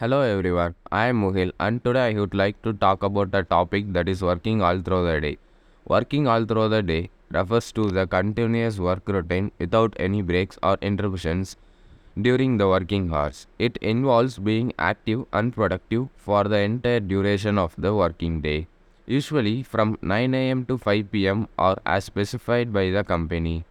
Hello everyone, I am Muhil and today I would like to talk about a topic that is working all through the day. Working all through the day refers to the continuous work routine without any breaks or interruptions during the working hours. It involves being active and productive for the entire duration of the working day, usually from 9 AM to 5 PM or as specified by the company.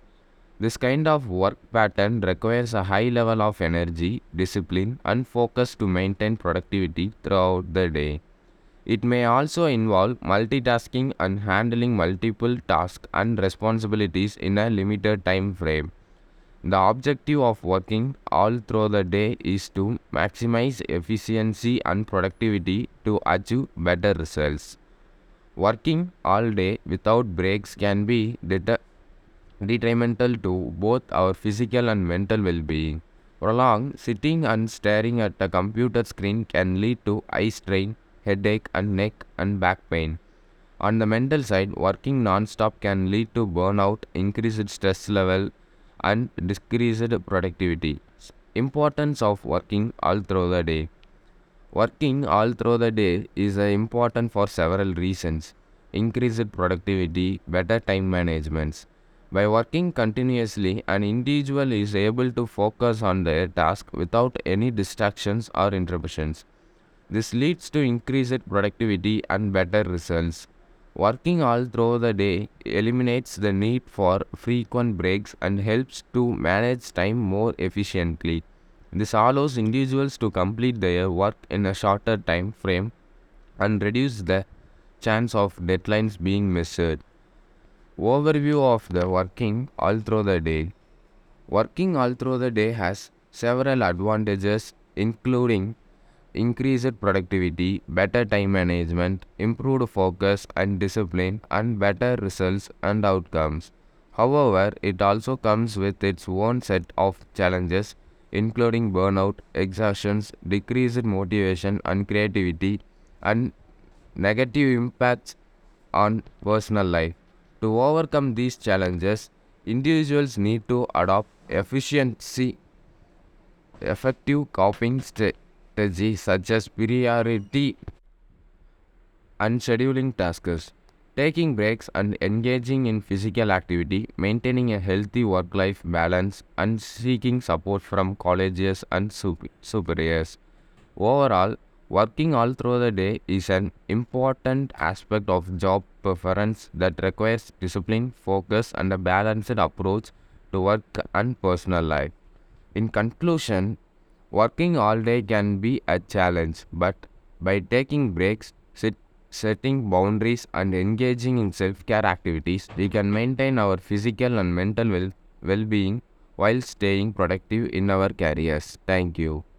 This kind of work pattern requires a high level of energy, discipline, and focus to maintain productivity throughout the day. It may also involve multitasking and handling multiple tasks and responsibilities in a limited time frame. The objective of working all through the day is to maximize efficiency and productivity to achieve better results. Working all day without breaks can be detrimental to both our physical and mental well-being. Prolonged sitting and staring at a computer screen can lead to eye strain, headache, and neck and back pain. On the mental side, working non-stop can lead to burnout, increased stress level, and decreased productivity. Importance of working all through the day. Working all through the day is important for several reasons. Increased productivity, better time management. By working continuously, an individual is able to focus on their task without any distractions or interruptions. This leads to increased productivity and better results. Working all through the day eliminates the need for frequent breaks and helps to manage time more efficiently. This allows individuals to complete their work in a shorter time frame and reduce the chance of deadlines being missed. Overview of the working all through the day. Working all through the day has several advantages, including increased productivity, better time management, improved focus and discipline, and better results and outcomes. However, it also comes with its own set of challenges, including burnout, exhaustion, decreased motivation and creativity, and negative impacts on personal life. To overcome these challenges, individuals need to adopt effective coping strategies such as priority and scheduling tasks, taking breaks and engaging in physical activity, maintaining a healthy work-life balance, and seeking support from colleagues and superiors. Overall, working all through the day is an important aspect of job performance that requires discipline, focus, and a balanced approach to work and personal life. In conclusion, working all day can be a challenge, but by taking breaks, setting boundaries, and engaging in self-care activities, we can maintain our physical and mental well-being while staying productive in our careers. Thank you.